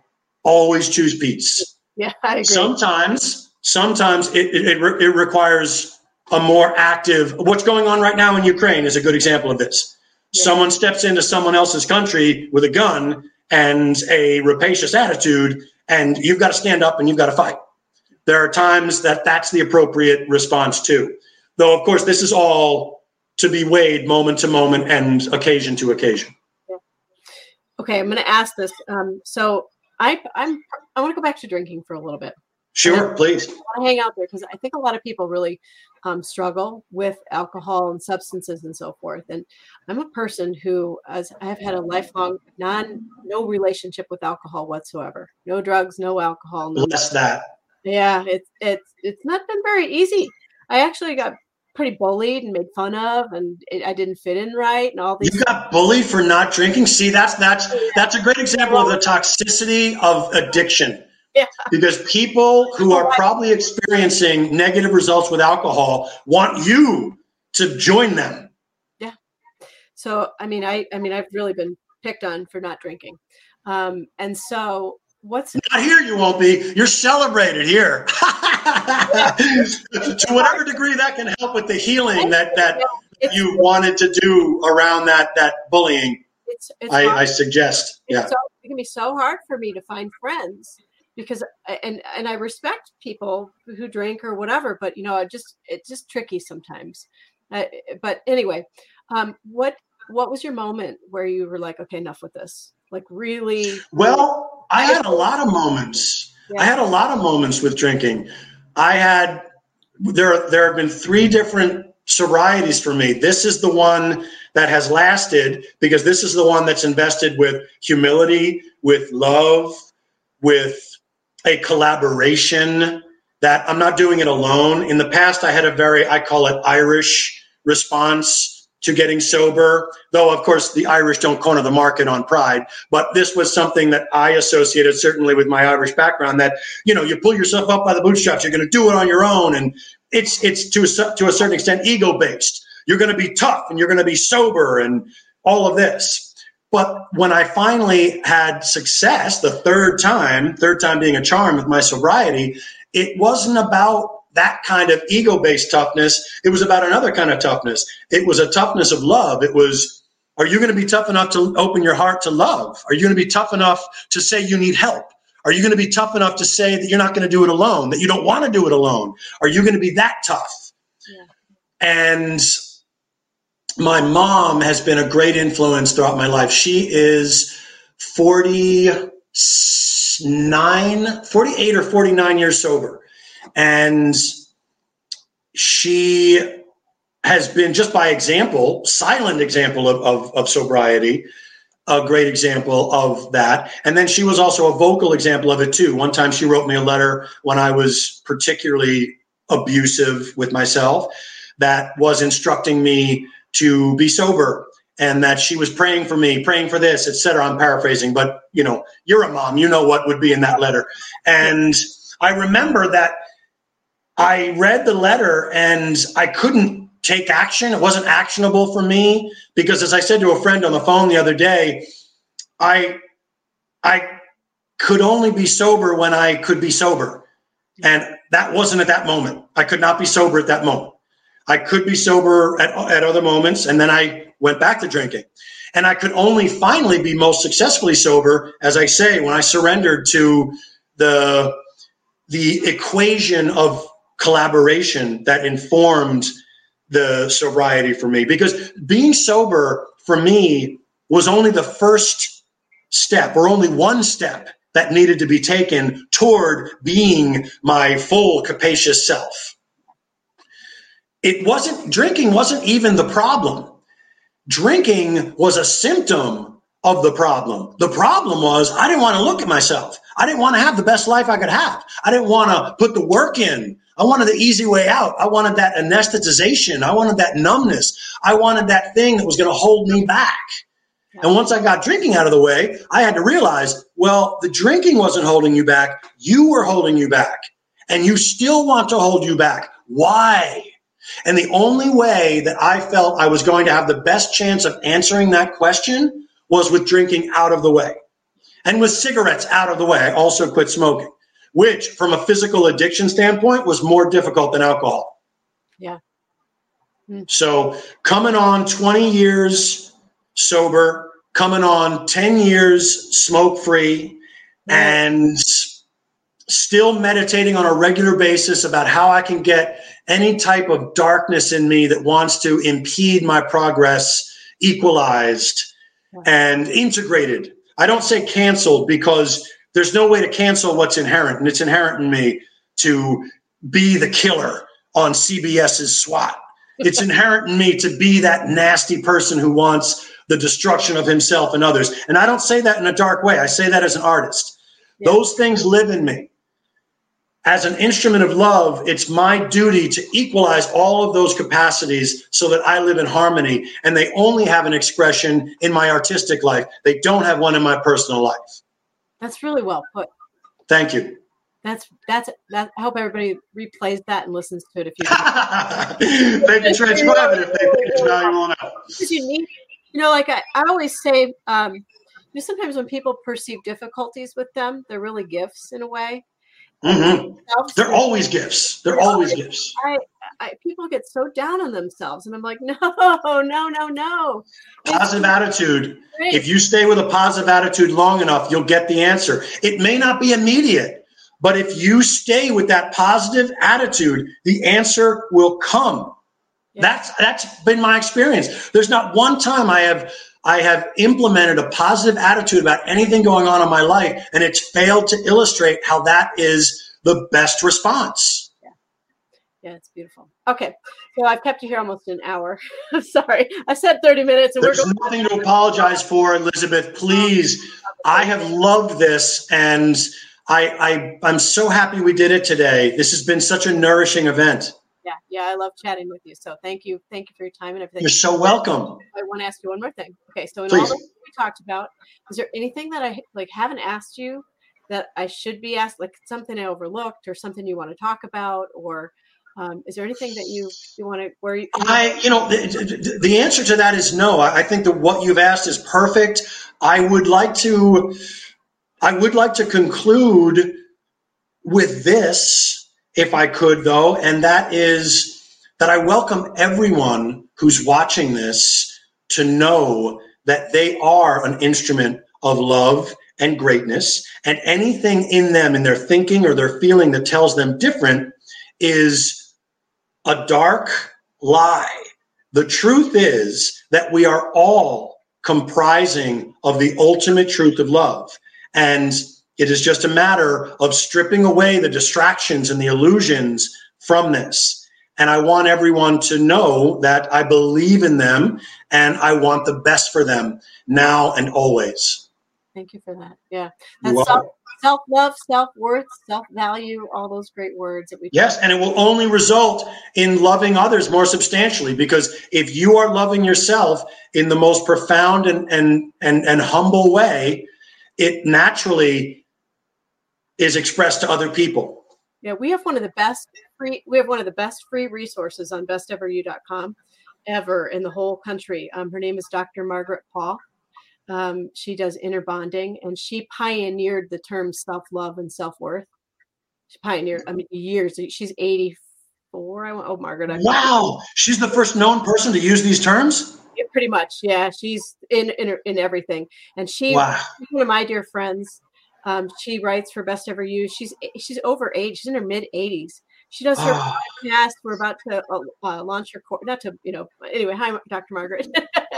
always choose peace. Yeah, I agree. Sometimes, sometimes it it, it, re- it requires a more active. What's going on right now in Ukraine is a good example of this. Yeah. Someone steps into someone else's country with a gun and a rapacious attitude, and you've got to stand up and you've got to fight. There are times that that's the appropriate response too. Though, of course, this is all to be weighed moment to moment and occasion to occasion. Yeah. Okay, I'm going to ask this. Um, so. I I'm I want to go back to drinking for a little bit. Sure, please. I want to hang out there because I think a lot of people really um, struggle with alcohol and substances and so forth. And I'm a person who, as I have had a lifelong non no relationship with alcohol whatsoever, no drugs, no alcohol. No Bless that. Yeah, it's it's it's not been very easy. I actually got pretty bullied and made fun of, and it, I didn't fit in right, and all these. You got bullied for not drinking. See, that's that's yeah. that's a great example of the toxicity of addiction. Yeah. Because people who are probably experiencing negative results with alcohol want you to join them. Yeah. So I mean, I I mean, I've really been picked on for not drinking, um, and so. What's not here? You won't be. You're celebrated here. To whatever degree that can help with the healing that that it's, you wanted to do around that that bullying, it's, it's I, I suggest. It's yeah, so, it can be so hard for me to find friends because, and and I respect people who drink or whatever, but you know, it just it's just tricky sometimes. Uh, but anyway, um, what what was your moment where you were like, okay, enough with this? Like really? Well. I had a lot of moments. Yeah. I had a lot of moments with drinking. I had, there There have been three different sororities for me. This is the one that has lasted because this is the one that's invested with humility, with love, with a collaboration that I'm not doing it alone. In the past, I had a very, I call it Irish response to getting sober, though, of course, the Irish don't corner the market on pride. But this was something that I associated certainly with my Irish background that, you know, you pull yourself up by the bootstraps, you're going to do it on your own. And it's it's to a, to a certain extent ego based. You're going to be tough and you're going to be sober and all of this. But when I finally had success the third time, third time being a charm with my sobriety, it wasn't about that kind of ego-based toughness. It was about another kind of toughness. It was a toughness of love. It was, are you going to be tough enough to open your heart to love? Are you going to be tough enough to say you need help? Are you going to be tough enough to say that you're not going to do it alone, that you don't want to do it alone? Are you going to be that tough? Yeah. And my mom has been a great influence throughout my life. She is forty-nine, forty-eight or forty-nine years sober. And she has been, just by example, silent example of, of, of sobriety, a great example of that. And then she was also a vocal example of it, too. One time she wrote me a letter when I was particularly abusive with myself that was instructing me to be sober and that she was praying for me, praying for this, et cetera. I'm paraphrasing, but, you know, you're a mom. You know what would be in that letter. And I remember that. I read the letter and I couldn't take action. It wasn't actionable for me because, as I said to a friend on the phone the other day, I I could only be sober when I could be sober. And that wasn't at that moment. I could not be sober at that moment. I could be sober at, at other moments. And then I went back to drinking. And I could only finally be most successfully sober, as I say, when I surrendered to the the equation of collaboration that informed the sobriety for me, because being sober for me was only the first step or only one step that needed to be taken toward being my full capacious self. It wasn't drinking wasn't even the problem. Drinking was a symptom of the problem. The problem was I didn't want to look at myself. I didn't want to have the best life I could have. I didn't want to put the work in. I wanted the easy way out. I wanted that anesthetization. I wanted that numbness. I wanted that thing that was going to hold me back. And once I got drinking out of the way, I had to realize, well, the drinking wasn't holding you back. You were holding you back. And you still want to hold you back. Why? And the only way that I felt I was going to have the best chance of answering that question was with drinking out of the way. And with cigarettes out of the way, I also quit smoking, which from a physical addiction standpoint was more difficult than alcohol. Yeah. Mm. So coming on twenty years sober, coming on ten years smoke-free, mm. and still meditating on a regular basis about how I can get any type of darkness in me that wants to impede my progress equalized wow. and integrated. I don't say canceled because there's no way to cancel what's inherent, and it's inherent in me. to be the killer on C B S's SWAT. It's inherent in me to be that nasty person who wants the destruction of himself and others. And I don't say that in a dark way. I say that as an artist. Yeah. Those things live in me. As an instrument of love, it's my duty to equalize all of those capacities so that I live in harmony, and they only have an expression in my artistic life. They don't have one in my personal life. That's really well put. Thank you. That's, that's, that, I hope everybody replays that and listens to it. If you they can transcribe it if they think it's valuable enough. You need, you know, like I, I always say, um, you know, sometimes when people perceive difficulties with them, they're really gifts in a way. Mm-hmm. They're always gifts. They're always gifts. I, I, people get so down on themselves, and I'm like, no, no, no, no. Positive attitude. Great. If you stay with a positive attitude long enough, you'll get the answer. It may not be immediate, but if you stay with that positive attitude, the answer will come. Yeah. That's that's been my experience. There's not one time I have I have implemented a positive attitude about anything going on in my life, and it's failed to illustrate how that is the best response. Yeah, yeah, it's beautiful. Okay, so I've kept you here almost an hour. I'm sorry. I said thirty minutes. And There's we're going nothing to, to apologize for, Elizabeth. Please, I have loved this, and I, I I'm so happy we did it today. This has been such a nourishing event. Yeah, yeah, I love chatting with you. So thank you. Thank you for your time and everything. You're so welcome. I want to ask you one more thing. Okay, so in Please. all that we talked about, is there anything that I like haven't asked you that I should be asked, like something I overlooked or something you want to talk about? Or um, is there anything that you, you want to, where you? I, you know, the, the answer to that is no. I think that what you've asked is perfect. I would like to, I would like to conclude with this, if I could, though, and that is that I welcome everyone who's watching this to know that they are an instrument of love and greatness, and anything in them, in their thinking or their feeling that tells them different is a dark lie. The truth is that we are all comprising of the ultimate truth of love, and it is just a matter of stripping away the distractions and the illusions from this. And I want everyone to know that I believe in them and I want the best for them now and always. Thank you for that. Yeah. That's self, self-love, self-worth, self-value, all those great words that we. Yes. And it will only result in loving others more substantially, because if you are loving yourself in the most profound and, and, and, and humble way, it naturally is expressed to other people. Yeah, we have one of the best free we have one of the best free resources on best ever you dot com ever in the whole country. Um, her name is Doctor Margaret Paul. Um, she does inner bonding, and she pioneered the term self-love and self-worth. She pioneered, I mean, years. She's eighty-four. I went, oh, Margaret. I'm wow, she's the first known person to use these terms? Pretty much. Yeah. She's in, in, in everything. And she, wow. One of my dear friends, um, she writes for Best Ever You. She's, she's over age. She's in her mid eighties. She does her oh. podcast. We're about to uh, uh, launch her course. Not to, you know, anyway. Hi, Doctor Margaret.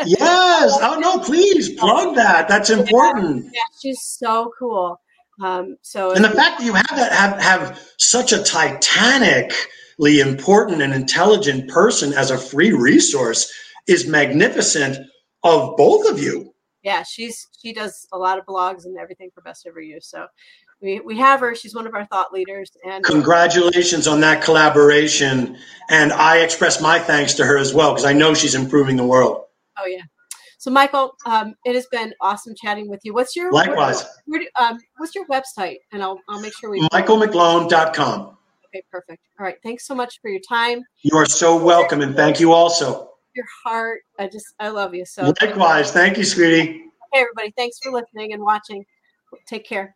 Yes. Oh no, please plug that. That's important. Yeah, yeah, she's so cool. Um, so, and the fact that you have that, have, have such a titanically important and intelligent person as a free resource is magnificent of both of you. Yeah, she's she does a lot of blogs and everything for Best Ever You. So we, we have her. She's one of our thought leaders. And congratulations on that collaboration. And I express my thanks to her as well, because I know she's improving the world. Oh, yeah. So, Michael, um, it has been awesome chatting with you. What's your Likewise. Where, where do, um, what's your website? And I'll I'll make sure we michael mcglone dot com. Okay, perfect. All right. Thanks so much for your time. You are so welcome, and thank you also. Your heart. I just, I love you. So likewise. Thank you, sweetie. Hey, everybody. Thanks for listening and watching. Take care.